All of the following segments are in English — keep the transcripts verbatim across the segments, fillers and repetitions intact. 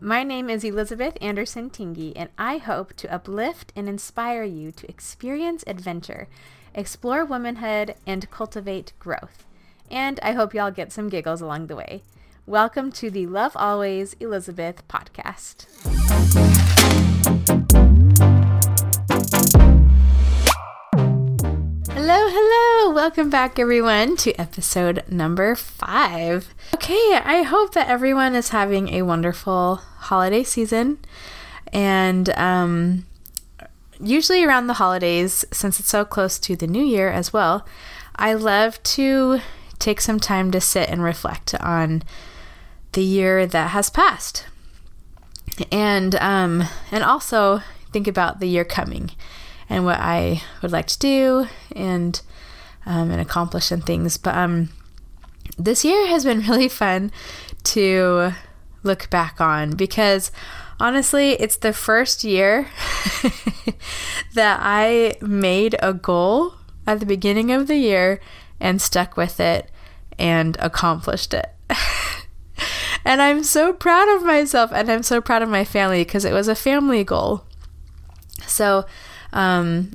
my name is Elizabeth Anderson Tingey, and I hope to uplift and inspire you to experience adventure, explore womanhood, and cultivate growth. And I hope y'all get some giggles along the way. Welcome to the Love Always Elizabeth podcast. Hello, hello. Welcome back, everyone, to episode number five. Okay, I hope that everyone is having a wonderful holiday season. And um, usually around the holidays, since it's so close to the new year as well, I love to take some time to sit and reflect on the year that has passed. And, um, and also think about the year coming and what I would like to do and um, and accomplish and things. But um, this year has been really fun to look back on because, honestly, it's the first year that I made a goal at the beginning of the year and stuck with it and accomplished it. And I'm so proud of myself, and I'm so proud of my family because it was a family goal. So Um,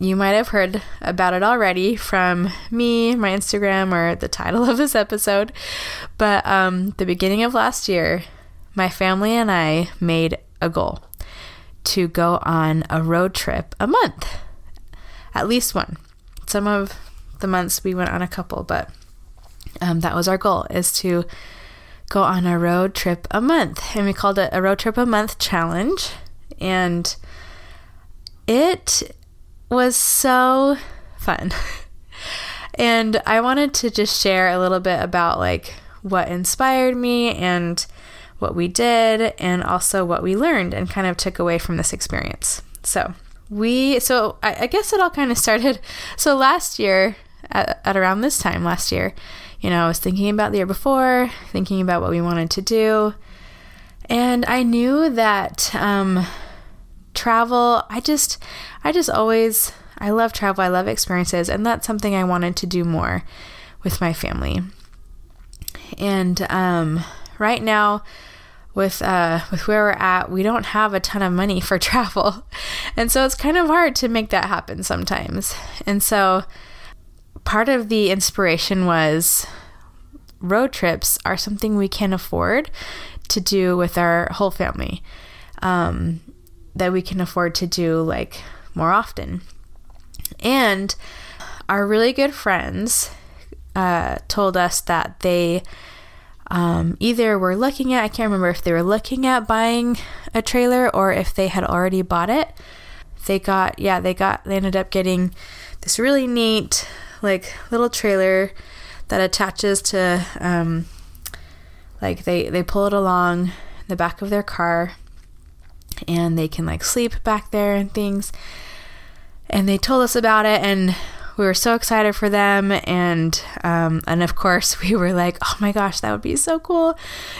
you might have heard about it already from me, my Instagram, or the title of this episode. But um, the beginning of last year, my family and I made a goal to go on a road trip a month, at least one. Some of the months we went on a couple, but um, that was our goal, is to go on a road trip a month. And we called it a road trip a month challenge. And it was so fun. And I wanted to just share a little bit about like what inspired me and what we did and also what we learned and kind of took away from this experience. So we, so I, I guess it all kind of started. So last year at, at around this time last year, you know, I was thinking about the year before, thinking about what we wanted to do. And I knew that, um, travel, I just, I just always, I love travel, I love experiences, and that's something I wanted to do more with my family. And um, right now, with uh, with where we're at, we don't have a ton of money for travel, and so it's kind of hard to make that happen sometimes. And so, part of the inspiration was road trips are something we can afford to do with our whole family. Um, that we can afford to do like more often. And our really good friends uh, told us that they um, either were looking at, I can't remember if they were looking at buying a trailer or if they had already bought it. They got, yeah, they got, they ended up getting this really neat like little trailer that attaches to um, like they, they pull it along the back of their car, and they can like sleep back there and things. And they told us about it, and we were so excited for them. And um, and of course we were like, oh my gosh, that would be so cool,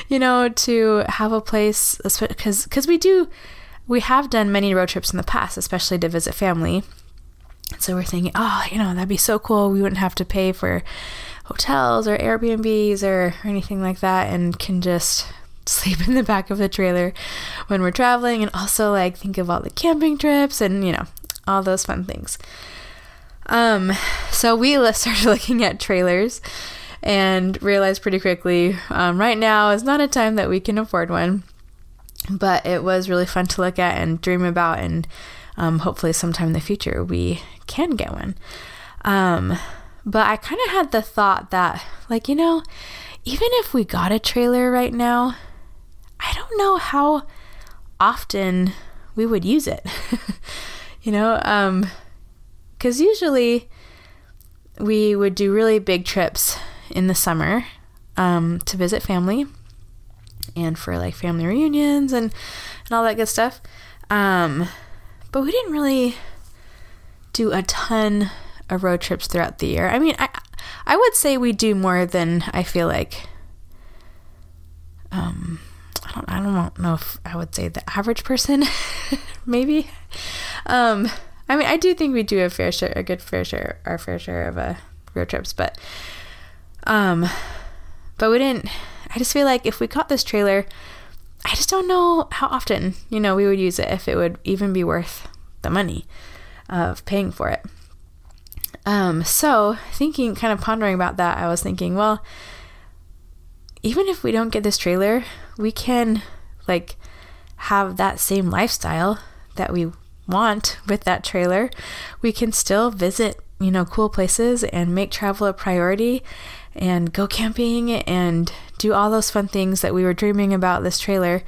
you know, to have a place, because because we do we have done many road trips in the past, especially to visit family. So we're thinking, oh, you know, that'd be so cool. We wouldn't have to pay for hotels or Airbnbs or, or anything like that, and can just sleep in the back of the trailer when we're traveling, and also like think of all the camping trips and, you know, all those fun things. Um, so we started looking at trailers and realized pretty quickly, um, right now is not a time that we can afford one, but it was really fun to look at and dream about, and um, hopefully sometime in the future we can get one. Um, but I kind of had the thought that, like, you know, even if we got a trailer right now, I don't know how often we would use it, you know, um, because usually we would do really big trips in the summer um, to visit family and for like family reunions and, and all that good stuff. Um, but we didn't really do a ton of road trips throughout the year. I mean, I, I would say we do more than I feel like, um, I don't, I don't know if I would say the average person, maybe. Um, I mean, I do think we do a fair share, a good fair share, our fair share of uh, road trips, but, um, but we didn't, I just feel like if we caught this trailer, I just don't know how often, you know, we would use it, if it would even be worth the money of paying for it. Um, so thinking, kind of pondering about that, I was thinking, well, even if we don't get this trailer, we can like have that same lifestyle that we want with that trailer. We can still visit, you know, cool places and make travel a priority and go camping and do all those fun things that we were dreaming about this trailer,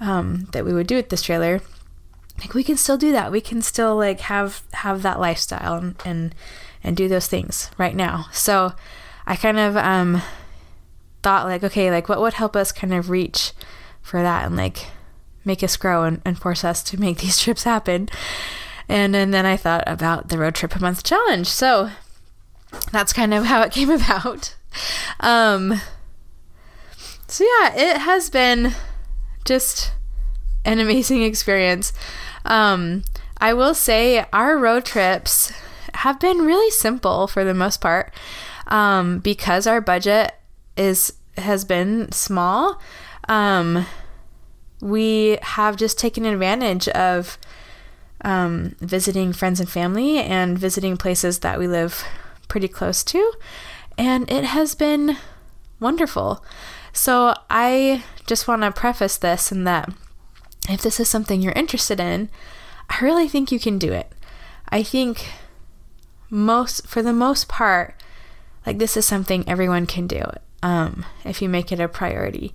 um, that we would do with this trailer. Like, we can still do that. We can still like have, have that lifestyle and, and, and do those things right now. So I kind of, um, thought like, okay, like what would help us kind of reach for that and like make us grow and, and force us to make these trips happen. And, and then I thought about the road trip a month challenge. So that's kind of how it came about. Um, so yeah, it has been just an amazing experience. Um, I will say our road trips have been really simple for the most part, um, because our budget is, has been small. Um, we have just taken advantage of, um, visiting friends and family and visiting places that we live pretty close to, and it has been wonderful. So I just want to preface this in that if this is something you're interested in, I really think you can do it. I think most, for the most part, like this is something everyone can do. Um, if you make it a priority,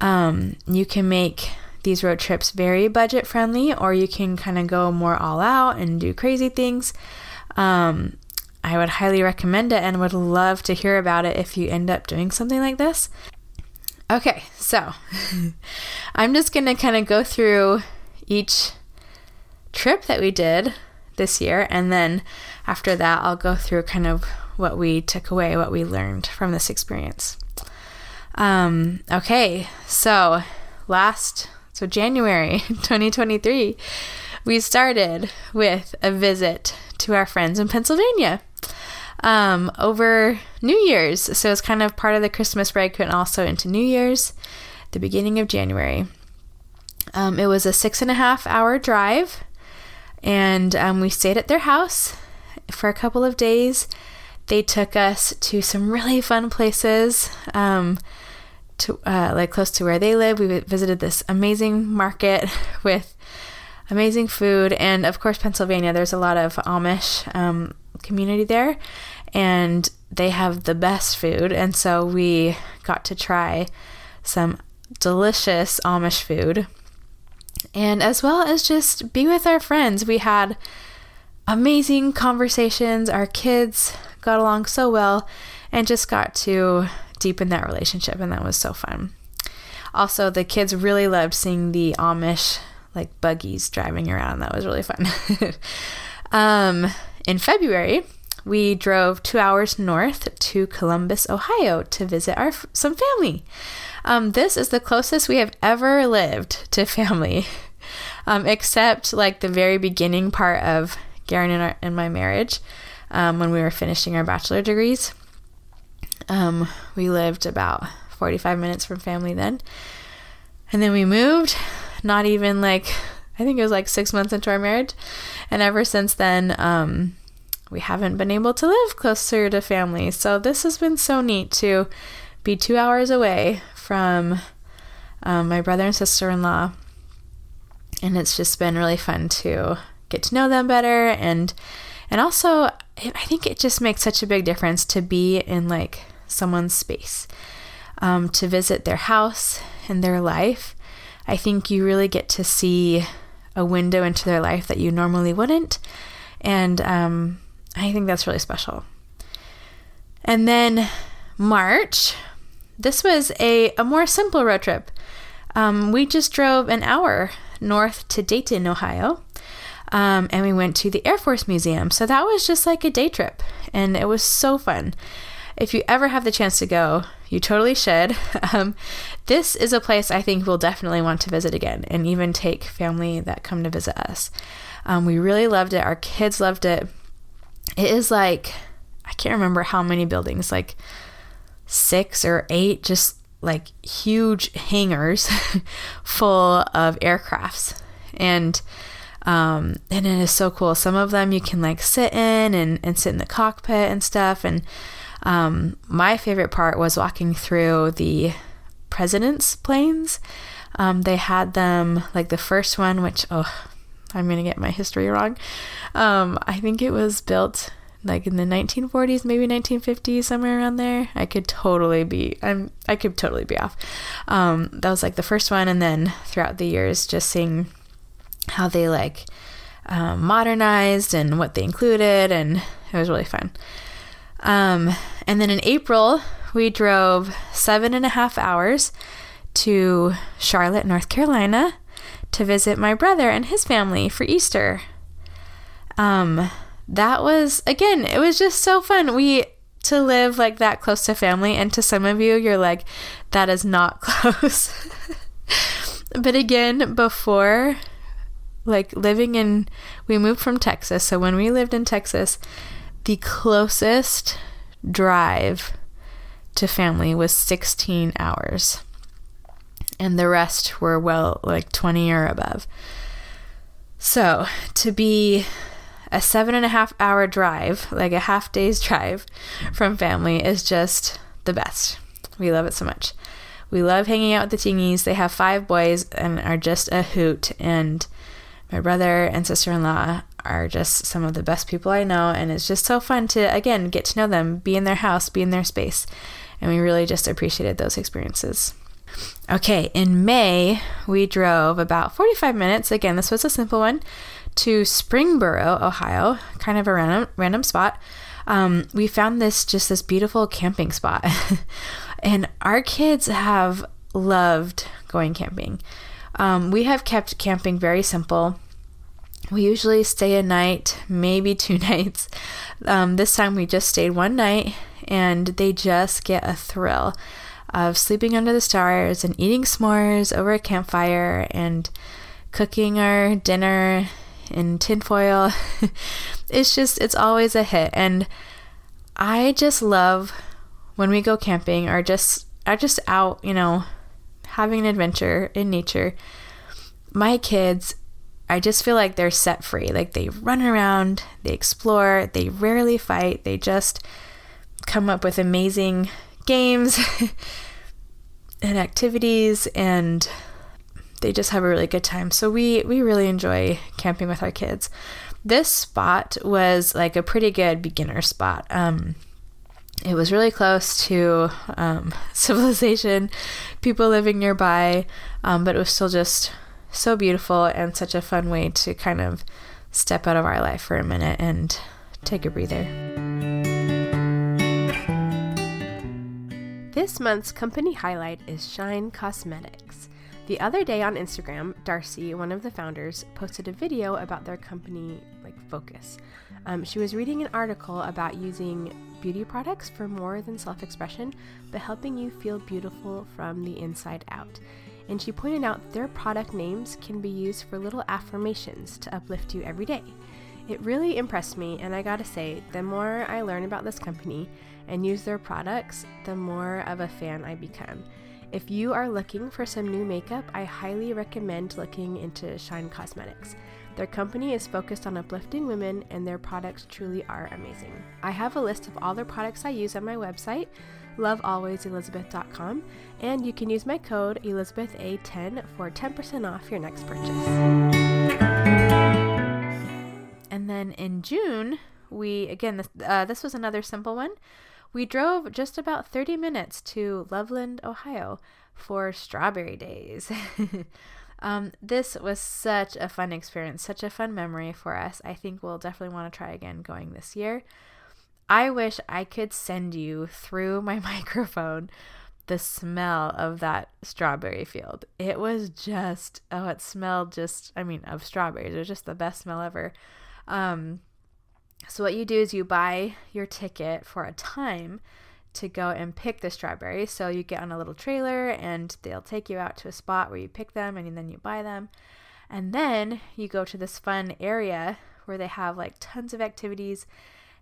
um, you can make these road trips very budget friendly, or you can kind of go more all out and do crazy things. Um, I would highly recommend it and would love to hear about it if you end up doing something like this. Okay, so I'm just going to kind of go through each trip that we did this year, and then after that, I'll go through kind of what we took away, what we learned from this experience. Um, okay, so last, so January twenty twenty-three, we started with a visit to our friends in Pennsylvania. Um, over New Year's. So it's kind of part of the Christmas break and also into New Year's, the beginning of January. Um, it was a six and a half hour drive, and um, we stayed at their house for a couple of days. They took us to some really fun places, um, to uh, like close to where they live. We visited this amazing market with amazing food, and of course, Pennsylvania, there's a lot of Amish um, community there, and they have the best food, and so we got to try some delicious Amish food, and as well as just be with our friends. We had amazing conversations. Our kids got along so well and just got to deepen that relationship, and that was so fun. Also, the kids really loved seeing the Amish like buggies driving around. That was really fun. um In February, we drove two hours north to Columbus, Ohio to visit our some family. Um, this is the closest we have ever lived to family, um, except like the very beginning part of Garen and, our, and my marriage, um, when we were finishing our bachelor degrees. Um, we lived about forty-five minutes from family then. And then we moved, not even like... I think it was like six months into our marriage. And ever since then, um, we haven't been able to live closer to family. So this has been so neat to be two hours away from um, my brother and sister-in-law. And it's just been really fun to get to know them better. And, and also, I think it just makes such a big difference to be in like someone's space, um, to visit their house and their life. I think you really get to see a window into their life that you normally wouldn't. And um, I think that's really special. And then March, this was a, a more simple road trip. Um, we just drove an hour north to Dayton, Ohio, um, and we went to the Air Force Museum. So that was just like a day trip, and it was so fun. If you ever have the chance to go, you totally should. Um, this is a place I think we'll definitely want to visit again, and even take family that come to visit us. Um, we really loved it. Our kids loved it. It is like, I can't remember how many buildings, like six or eight, just like huge hangars full of aircrafts. And um, and it is so cool. Some of them you can like sit in and, and sit in the cockpit and stuff. And um, my favorite part was walking through the president's planes. Um, they had them, like the first one, which, oh, I'm going to get my history wrong. Um, I think it was built like in the nineteen forties, maybe nineteen fifties, somewhere around there. I could totally be, I'm, I could totally be off. Um, that was like the first one. And then throughout the years, just seeing how they like, um, modernized and what they included. And it was really fun. Um, and then in April, we drove seven and a half hours to Charlotte, North Carolina, to visit my brother and his family for Easter. Um, that was, again, it was just so fun. We, to live like that close to family, and to some of you, you're like, that is not close. But again, before, like living in, we moved from Texas. So when we lived in Texas, the closest drive to family was sixteen hours. And the rest were well, like twenty or above. So to be a seven and a half hour drive, like a half day's drive from family, is just the best. We love it so much. We love hanging out with the Tingeys. They have five boys and are just a hoot. And my brother and sister-in-law are just some of the best people I know. And it's just so fun to, again, get to know them, be in their house, be in their space. And we really just appreciated those experiences. Okay, in May, we drove about forty-five minutes, again, this was a simple one, to Springboro, Ohio, kind of a random, random spot. Um, we found this, just this beautiful camping spot, and our kids have loved going camping. Um, we have kept camping very simple. We usually stay a night, maybe two nights. Um, this time we just stayed one night, and they just get a thrill of sleeping under the stars and eating s'mores over a campfire and cooking our dinner in tinfoil. It's just, it's always a hit. And I just love when we go camping or just, I just out, you know, having an adventure in nature. My kids, I just feel like they're set free. Like they run around, they explore, they rarely fight. They just come up with amazing games and activities, and they just have a really good time. So we we really enjoy camping with our kids. This spot was like a pretty good beginner spot. Um, it was really close to um, civilization, people living nearby, um, but it was still just so beautiful and such a fun way to kind of step out of our life for a minute and take a breather. This month's company highlight is Shine Cosmetics. The other day on Instagram, Darcy, one of the founders, posted a video about their company, like, focus. Um, she was reading an article about using beauty products for more than self-expression, but helping you feel beautiful from the inside out. And she pointed out their product names can be used for little affirmations to uplift you every day. It really impressed me, and I gotta say, the more I learn about this company and use their products, the more of a fan I become. If you are looking for some new makeup, I highly recommend looking into Shine Cosmetics. Their company is focused on uplifting women, and their products truly are amazing. I have a list of all their products I use on my website, Love Always Elizabeth dot com, and you can use my code Elizabeth A ten for ten percent off your next purchase. And then in June, we, again, this, uh, this was another simple one. We drove just about thirty minutes to Loveland, Ohio for Strawberry Days. um, this was such a fun experience, such a fun memory for us. I think we'll definitely want to try again going this year. I wish I could send you through my microphone the smell of that strawberry field. It was just, oh, it smelled just, I mean, of strawberries. It was just the best smell ever. Um, so what you do is you buy your ticket for a time to go and pick the strawberries. So you get on a little trailer and they'll take you out to a spot where you pick them and then you buy them. And then you go to this fun area where they have like tons of activities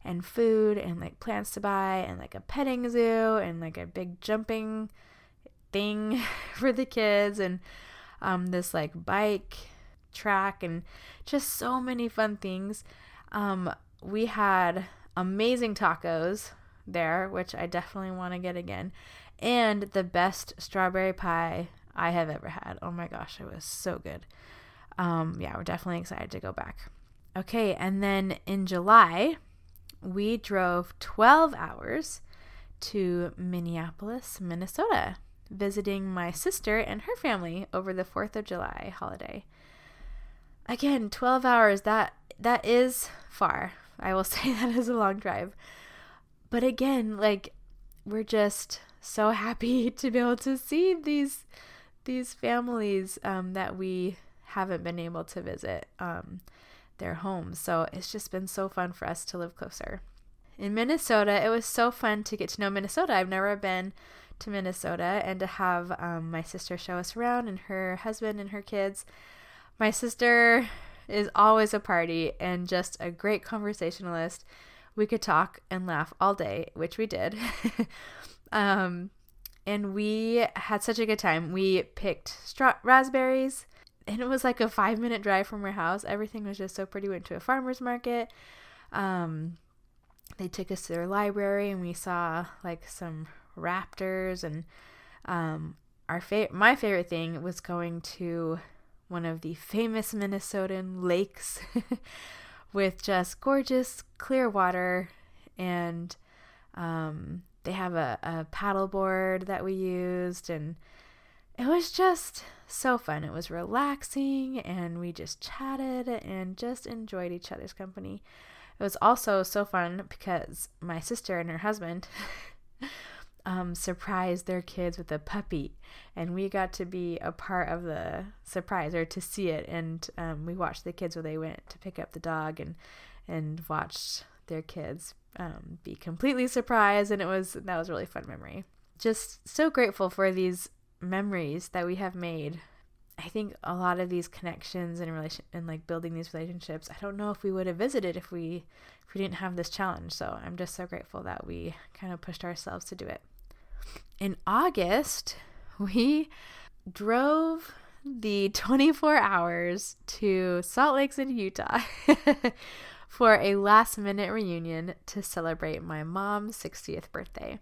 and food and like plants to buy and like a petting zoo and like a big jumping thing for the kids, and um, this like bike track, and just so many fun things. Um, we had amazing tacos there, which I definitely want to get again, and the best strawberry pie I have ever had. Oh my gosh, it was so good. Um, yeah, we're definitely excited to go back. Okay, and then in July, we drove twelve hours to Minneapolis, Minnesota, visiting my sister and her family over the fourth of July holiday. Again, twelve hours, that that is far. I will say that is a long drive. But again, like, we're just so happy to be able to see these these families um, that we haven't been able to visit um, their homes. So it's just been so fun for us to live closer. In Minnesota, it was so fun to get to know Minnesota. I've never been to Minnesota, and to have um, my sister show us around, and her husband and her kids. My sister is always a party and just a great conversationalist. We could talk and laugh all day, which we did. um, and we had such a good time. We picked stra- raspberries, and it was like a five minute drive from our house. Everything was just so pretty. We went to a farmer's market. Um, they took us to their library, and we saw like some raptors, and um, our fa- my favorite thing was going to one of the famous Minnesotan lakes with just gorgeous clear water, and um, they have a, a paddle board that we used, and it was just so fun. It was relaxing, and we just chatted and just enjoyed each other's company. It was also so fun because my sister and her husband um, surprised their kids with a puppy, and we got to be a part of the surprise, or to see it. And um, we watched the kids where they went to pick up the dog, and and watched their kids um, be completely surprised. And it was that was a really fun memory. Just so grateful for these memories that we have made. I think a lot of these connections and relation and like building these relationships, I don't know if we would have visited if we if we didn't have this challenge. So I'm just so grateful that we kind of pushed ourselves to do it. In August, we drove the twenty-four hours to Salt Lake City, Utah for a last minute reunion to celebrate my mom's sixtieth birthday.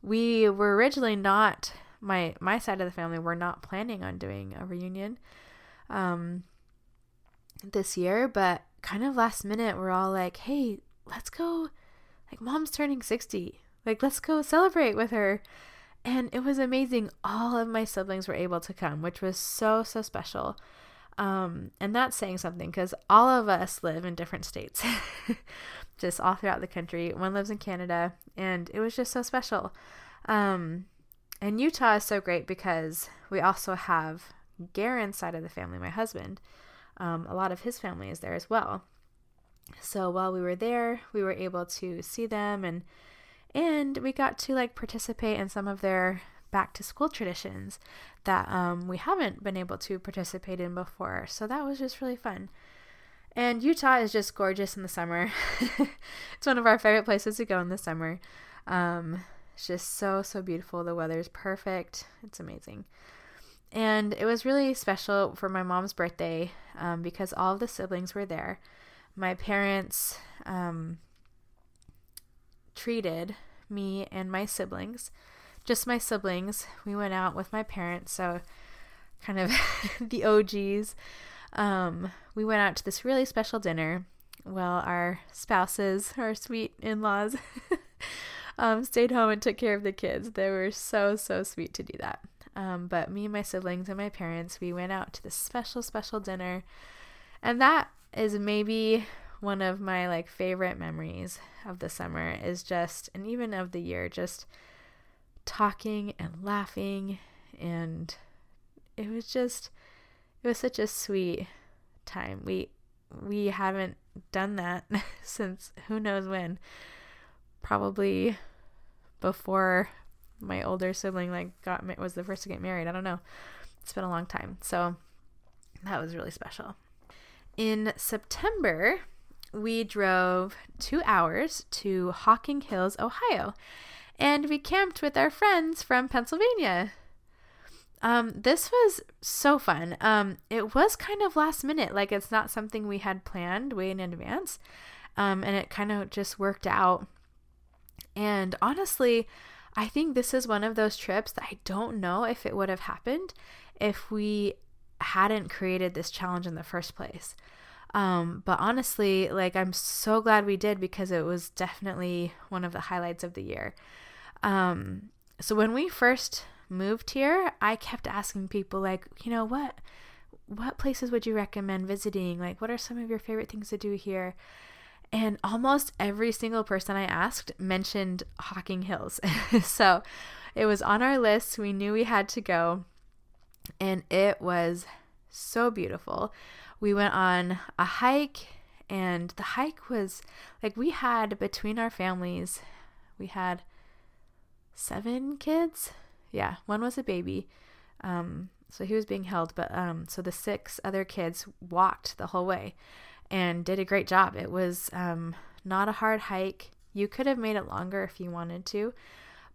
We were originally not My my side of the family were not planning on doing a reunion um, this year, but kind of last minute, we're all like, hey, let's go, like, mom's turning sixty, like, let's go celebrate with her. And it was amazing. All of my siblings were able to come, which was so, so special. Um, and that's saying something, because all of us live in different states, just all throughout the country. One lives in Canada, and it was just so special. Um And Utah is so great because we also have Garen's side of the family, my husband. Um, a lot of his family is there as well. So while we were there, we were able to see them, and and we got to like participate in some of their back to school traditions that um, we haven't been able to participate in before. So that was just really fun. And Utah is just gorgeous in the summer. It's one of our favorite places to go in the summer. Um, It's just so, so beautiful. The weather's perfect. It's amazing. And it was really special for my mom's birthday um, because all of the siblings were there. My parents um, treated me and my siblings, just my siblings. We went out with my parents, so kind of the O Gs. Um, we went out to this really special dinner while our spouses, our sweet in-laws, Um, stayed home and took care of the kids. They were so, so sweet to do that. Um, but me and my siblings and my parents, we went out to this special, special dinner. And that is maybe one of my like favorite memories of the summer, is just, and even of the year, just talking and laughing. And it was just, it was such a sweet time. We, we haven't done that since who knows when. Probably before my older sibling like got ma- was the first to get married. I don't know. It's been a long time. So that was really special. In September, we drove two hours to Hocking Hills, Ohio, and we camped with our friends from Pennsylvania. Um, this was so fun. Um, it was kind of last minute. Like, it's not something we had planned way in advance. Um, and it kind of just worked out. And honestly, I think this is one of those trips that I don't know if it would have happened if we hadn't created this challenge in the first place. Um, but honestly, like, I'm so glad we did, because it was definitely one of the highlights of the year. Um, so when we first moved here, I kept asking people, like, you know, what what places would you recommend visiting? Like, what are some of your favorite things to do here? And almost every single person I asked mentioned Hocking Hills. So it was on our list. We knew we had to go, and it was so beautiful. We went on a hike, and the hike was like, we had, between our families, we had seven kids. Yeah, one was a baby, um, so he was being held, but um, so the six other kids walked the whole way and did a great job. It was um, not a hard hike. You could have made it longer if you wanted to,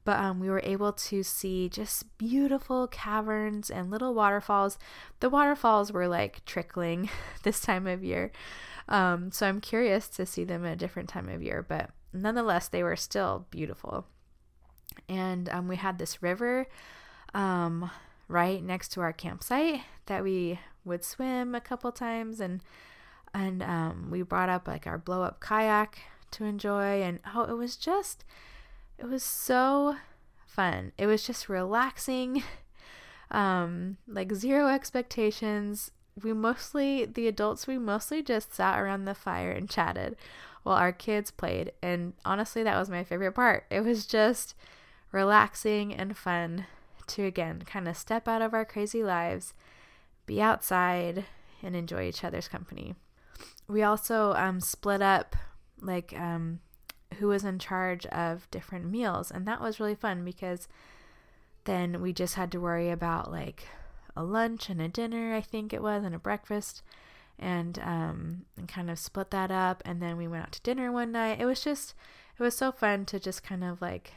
but um, we were able to see just beautiful caverns and little waterfalls. The waterfalls were like trickling this time of year, um, so I'm curious to see them at a different time of year, but nonetheless, they were still beautiful. And um, we had this river um, right next to our campsite that we would swim a couple times, and and um, we brought up like our blow-up kayak to enjoy, and oh, it was just, it was so fun. It was just relaxing, um, like zero expectations. We mostly, the adults, we mostly just sat around the fire and chatted while our kids played, and honestly, that was my favorite part. It was just relaxing and fun to, again, kind of step out of our crazy lives, be outside, and enjoy each other's company. We also um, split up, like, um, who was in charge of different meals, and that was really fun, because then we just had to worry about, like, a lunch and a dinner, I think it was, and a breakfast, and, um, and kind of split that up, and then we went out to dinner one night. It was just, it was so fun to just kind of, like,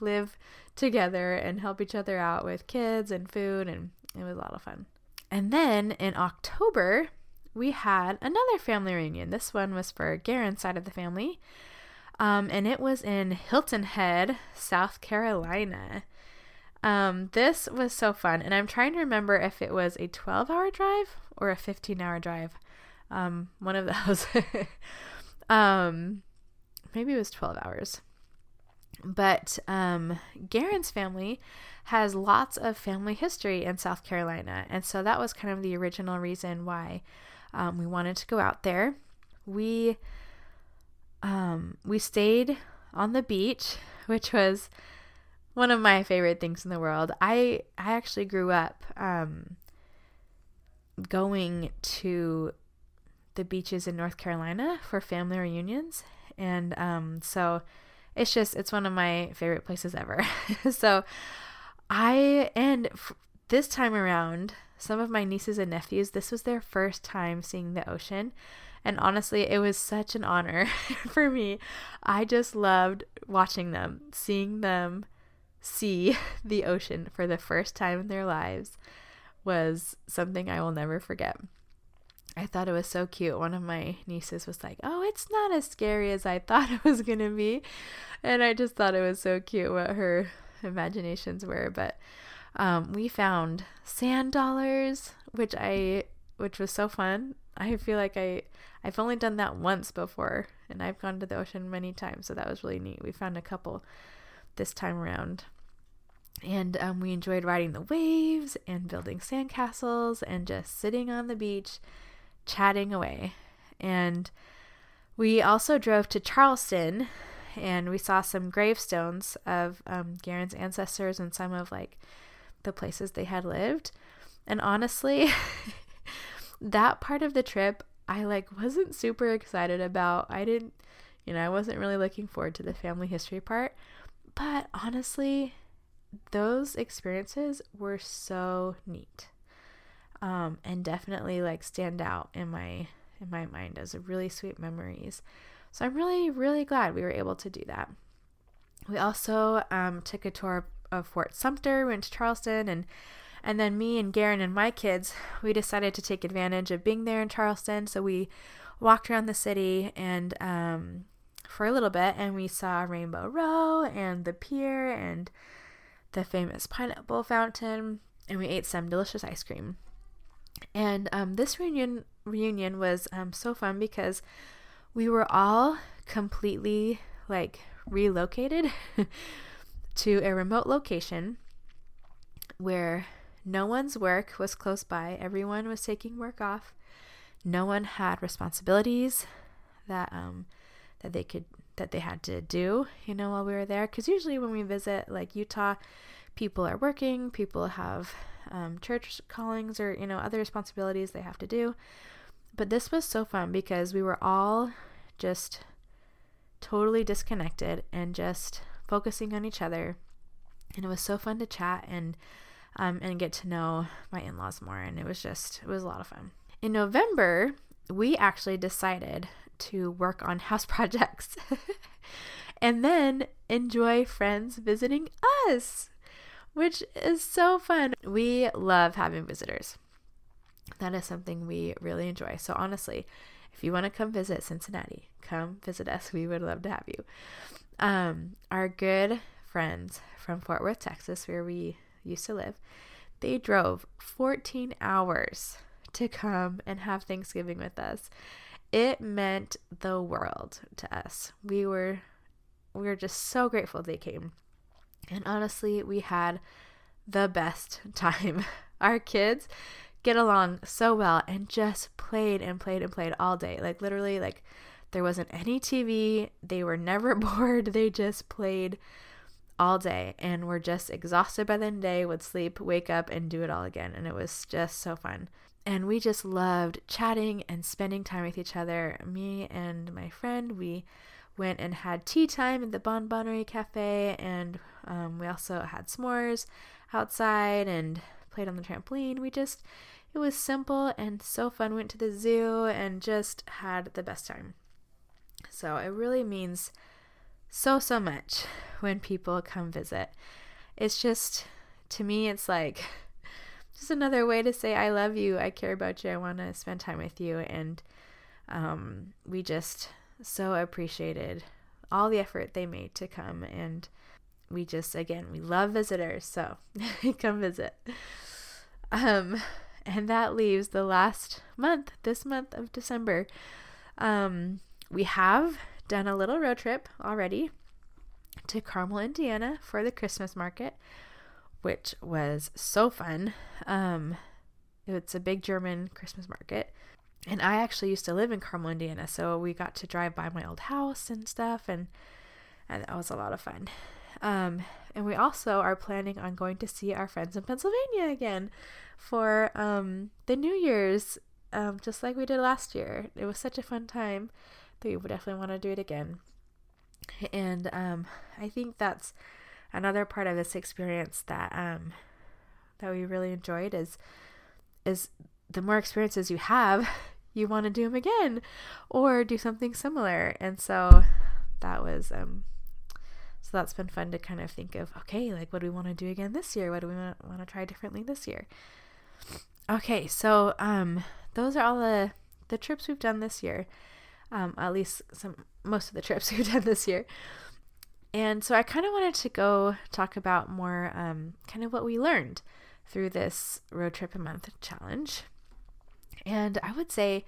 live together and help each other out with kids and food, and it was a lot of fun. And then in October, we had another family reunion. This one was for Garen's side of the family, um, and it was in Hilton Head, South Carolina. Um, this was so fun, and I'm trying to remember if it was a twelve-hour drive or a fifteen-hour drive, um, one of those. um, maybe it was twelve hours. But um, Garen's family has lots of family history in South Carolina, and so that was kind of the original reason why um, we wanted to go out there. We um, we stayed on the beach, which was one of my favorite things in the world. I I actually grew up um, going to the beaches in North Carolina for family reunions, and um, so. It's just, it's one of my favorite places ever. So I, and f- this time around, some of my nieces and nephews, this was their first time seeing the ocean. And honestly, it was such an honor for me. I just loved watching them, seeing them see the ocean for the first time in their lives was something I will never forget. I thought it was so cute. One of my nieces was like, oh, it's not as scary as I thought it was going to be. And I just thought it was so cute what her imaginations were. But um, we found sand dollars, which I, which was so fun. I feel like I, I've only done that once before, and I've gone to the ocean many times. So that was really neat. We found a couple this time around. And um, we enjoyed riding the waves and building sandcastles and just sitting on the beach, chatting away. And we also drove to Charleston, and we saw some gravestones of um, Garen's ancestors and some of like the places they had lived. And honestly, that part of the trip I like wasn't super excited about. I didn't, you know, I wasn't really looking forward to the family history part. But honestly, those experiences were so neat. Um, and definitely like stand out in my in my mind as really sweet memories. So I'm really, really glad we were able to do that. We also um, took a tour of Fort Sumter, went to Charleston, and And then me and Garen and my kids, we decided to take advantage of being there in Charleston. So we walked around the city and um, for a little bit, and we saw Rainbow Row and the pier and the famous pineapple fountain, and we ate some delicious ice cream. And um, this reunion reunion was um, so fun because we were all completely like relocated to a remote location where no one's work was close by. Everyone was taking work off. No one had responsibilities that um, that they could that they had to do, you know, while we were there. Because usually when we visit like Utah, people are working, people have um, church callings or, you know, other responsibilities they have to do. But this was so fun because we were all just totally disconnected and just focusing on each other. And it was so fun to chat and um, and get to know my in-laws more. And it was just, it was a lot of fun. In November, we actually decided to work on house projects and then enjoy friends visiting us, which is so fun. We love having visitors. That is something we really enjoy. So honestly, if you want to come visit Cincinnati, come visit us. We would love to have you. Um, our good friends from Fort Worth, Texas, where we used to live, they drove fourteen hours to come and have Thanksgiving with us. It meant the world to us. We were we were just so grateful they came. And honestly, we had the best time. Our kids get along so well and just played and played and played all day. Like literally, like there wasn't any T V. They were never bored. They just played all day and were just exhausted by the end of the day, would sleep, wake up, and do it all again. And it was just so fun. And we just loved chatting and spending time with each other. Me and my friend, we went and had tea time at the Bon Bonnerie Cafe, and um, we also had s'mores outside and played on the trampoline. We just, it was simple and so fun. Went to the zoo and just had the best time. So it really means so, so much when people come visit. It's just, to me, it's like just another way to say I love you, I care about you, I want to spend time with you. And um, we just so appreciated all the effort they made to come. And we just, again, we love visitors, so come visit. Um, and that leaves the last month, this month of December. Um, we have done a little road trip already to Carmel, Indiana for the Christmas market, which was so fun. Um, it's a big German Christmas market. And I actually used to live in Carmel, Indiana, so we got to drive by my old house and stuff, and and that was a lot of fun. Um, and we also are planning on going to see our friends in Pennsylvania again for um, the New Year's, um, just like we did last year. It was such a fun time that we would definitely want to do it again. And um, I think that's another part of this experience that um, that we really enjoyed is is the more experiences you have, you want to do them again or do something similar. And so that was um, so that's been fun to kind of think of. Okay, like what do we want to do again this year? What do we want, want to try differently this year? Okay, so um, those are all the the trips we've done this year. Um, at least some most of the trips we've done this year. And so I kind of wanted to go talk about more um, kind of what we learned through this road trip a month challenge. And I would say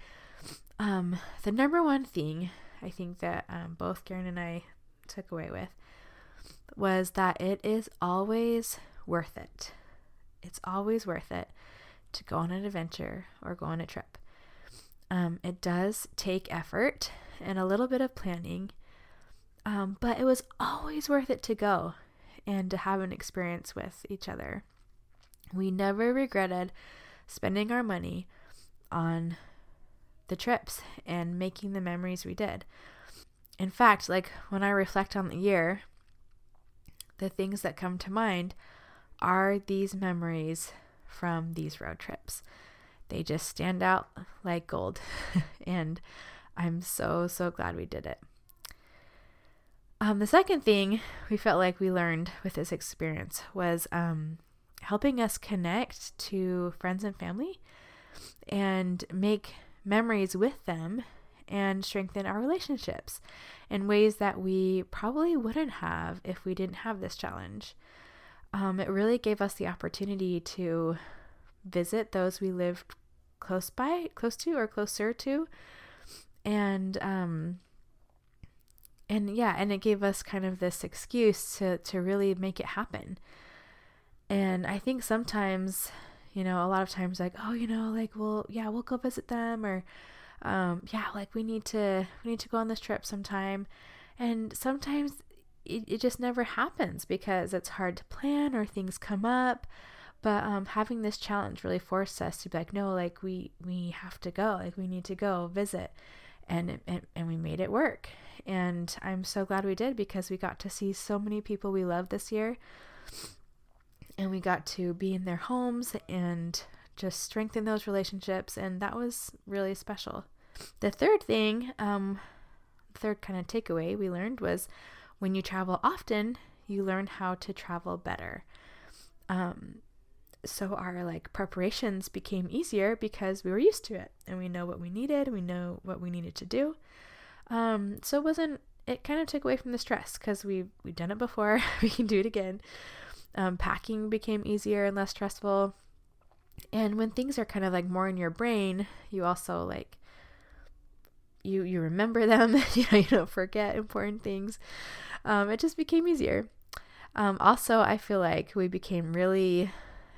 um, the number one thing I think that um, both Garen and I took away with was that it is always worth it. It's always worth it to go on an adventure or go on a trip. Um, it does take effort and a little bit of planning. Um, but it was always worth it to go and to have an experience with each other. We never regretted spending our money on the trips and making the memories we did. In fact, like when I reflect on the year, the things that come to mind are these memories from these road trips. They just stand out like gold. And I'm so, so glad we did it. Um, the second thing we felt like we learned with this experience was um, helping us connect to friends and family and make memories with them and strengthen our relationships in ways that we probably wouldn't have if we didn't have this challenge. Um, it really gave us the opportunity to visit those we lived close by, close to, or closer to, and um, and yeah, and it gave us kind of this excuse to to really make it happen. And I think sometimes, you know, a lot of times, like, oh, you know, like, well, yeah, we'll go visit them, or um, yeah, like we need to we need to go on this trip sometime, and sometimes It, it just never happens because it's hard to plan or things come up. But um, having this challenge really forced us to be like, no, like we, we have to go, like we need to go visit. And, it, and, and we made it work. And I'm so glad we did, because we got to see so many people we love this year, and we got to be in their homes and just strengthen those relationships. And that was really special. The third thing, um, third kind of takeaway we learned was, when you travel often, you learn how to travel better. Um, so our like preparations became easier because we were used to it, and we know what we needed, we know what we needed to do. Um, so it wasn't, it kind of took away from the stress because we, we've done it before, we can do it again. Um, packing became easier and less stressful. And when things are kind of like more in your brain, you also like You, you remember them, you know, you don't forget important things. Um, it just became easier. Um, also, I feel like we became really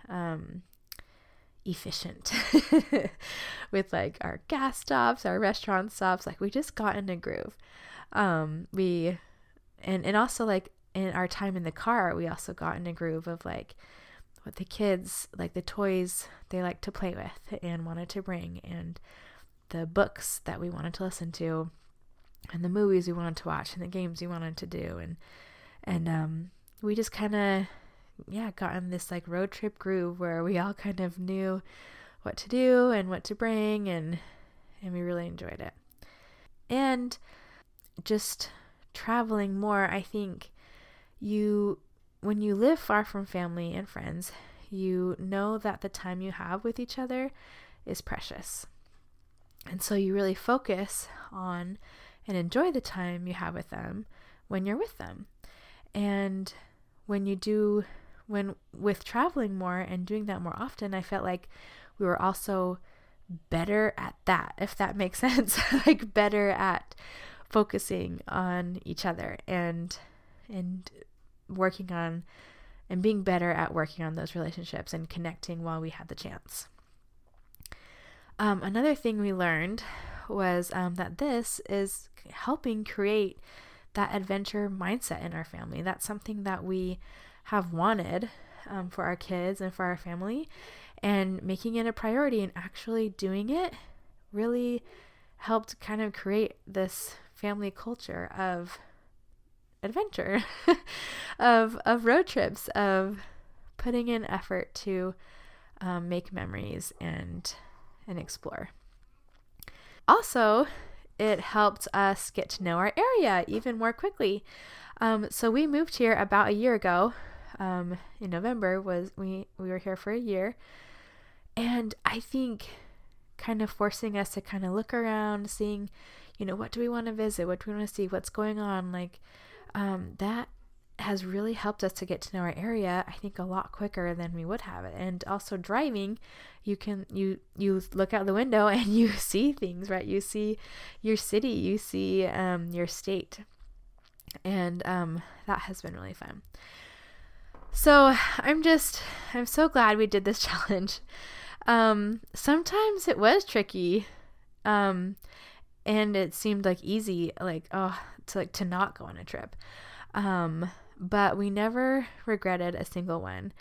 um, efficient with like our gas stops, our restaurant stops. Like we just got in a groove. Um, we, and, and also like in our time in the car, we also got in a groove of like what the kids, like the toys they like to play with and wanted to bring, and the books that we wanted to listen to, and the movies we wanted to watch, and the games we wanted to do. And, and, um, we just kind of, yeah, got in this like road trip groove where we all kind of knew what to do and what to bring, and, and we really enjoyed it. And just traveling more, I think you, when you live far from family and friends, you know that the time you have with each other is precious. And so you really focus on and enjoy the time you have with them when you're with them. And when you do, when with traveling more and doing that more often, I felt like we were also better at that, if that makes sense, like better at focusing on each other and, and working on and being better at working on those relationships and connecting while we had the chance. Um, another thing we learned was um, that this is helping create that adventure mindset in our family. That's something that we have wanted um, for our kids and for our family, and making it a priority and actually doing it really helped kind of create this family culture of adventure, of of road trips, of putting in effort to um, make memories and and explore. Also, it helped us get to know our area even more quickly. Um, so we moved here about a year ago. Um, in November was we, we were here for a year. And I think kind of forcing us to kind of look around, seeing, you know, what do we want to visit? What do we want to see? What's going on? Like, um, that has really helped us to get to know our area, I think, a lot quicker than we would have it. And also driving, you can, you, you look out the window and you see things, right? You see your city, you see, um, your state. And, um, that has been really fun. So I'm just, I'm so glad we did this challenge. Um, sometimes it was tricky. Um, and it seemed like easy, like, oh, to like, to not go on a trip. Um, but we never regretted a single one.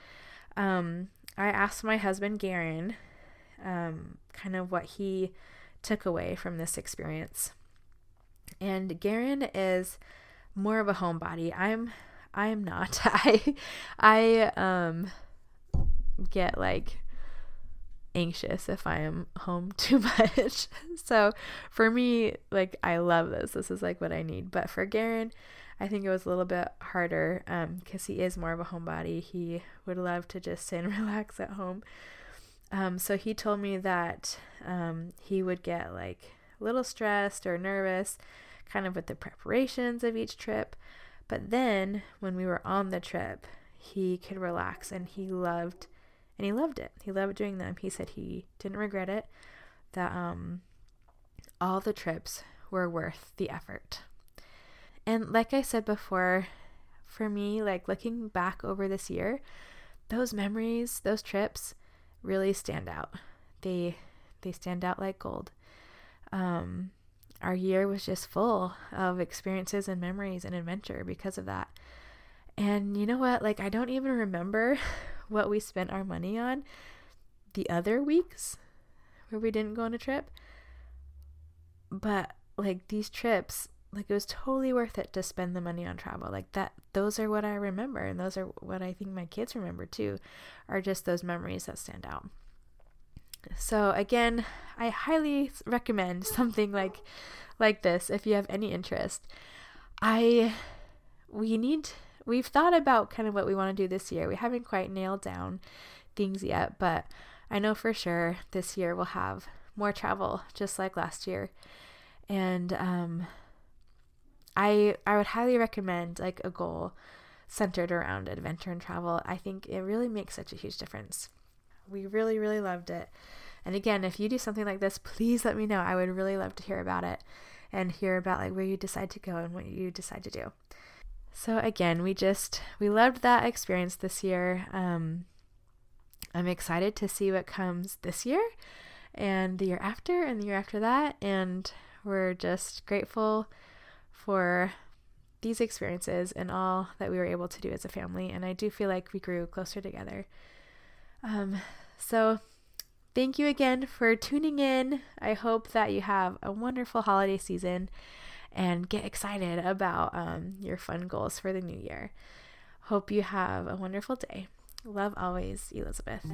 Um, I asked my husband, Garen, um, kind of what he took away from this experience. And Garen is more of a homebody. I'm, I'm not, I, I, um, get like anxious if I am home too much. So for me, like, I love this. This is like what I need. But for Garen, I think it was a little bit harder um, because he is more of a homebody. He would love to just sit and relax at home. Um, so he told me that um, he would get like a little stressed or nervous kind of with the preparations of each trip. But then when we were on the trip, he could relax and he loved and he loved it. He loved doing them. He said he didn't regret it, that um, all the trips were worth the effort. And like I said before, for me, like looking back over this year, those memories, those trips really stand out. They they stand out like gold. Um, our year was just full of experiences and memories and adventure because of that. And you know what? Like, I don't even remember what we spent our money on the other weeks where we didn't go on a trip. But like these trips, like it was totally worth it to spend the money on travel. Like that, those are what I remember. And those are what I think my kids remember too, are just those memories that stand out. So again, I highly recommend something like, like this. If you have any interest, I, we need, we've thought about kind of what we want to do this year. We haven't quite nailed down things yet, but I know for sure this year we'll have more travel just like last year. And, um, I I would highly recommend like a goal centered around adventure and travel. I think it really makes such a huge difference. We really, really loved it. And again, if you do something like this, please let me know. I would really love to hear about it and hear about like where you decide to go and what you decide to do. So again, we just, we loved that experience this year. Um, I'm excited to see what comes this year and the year after and the year after that. And we're just grateful for these experiences and all that we were able to do as a family. And I do feel like we grew closer together. Um, so thank you again for tuning in. I hope that you have a wonderful holiday season and get excited about um, your fun goals for the new year. Hope you have a wonderful day. Love always, Elizabeth.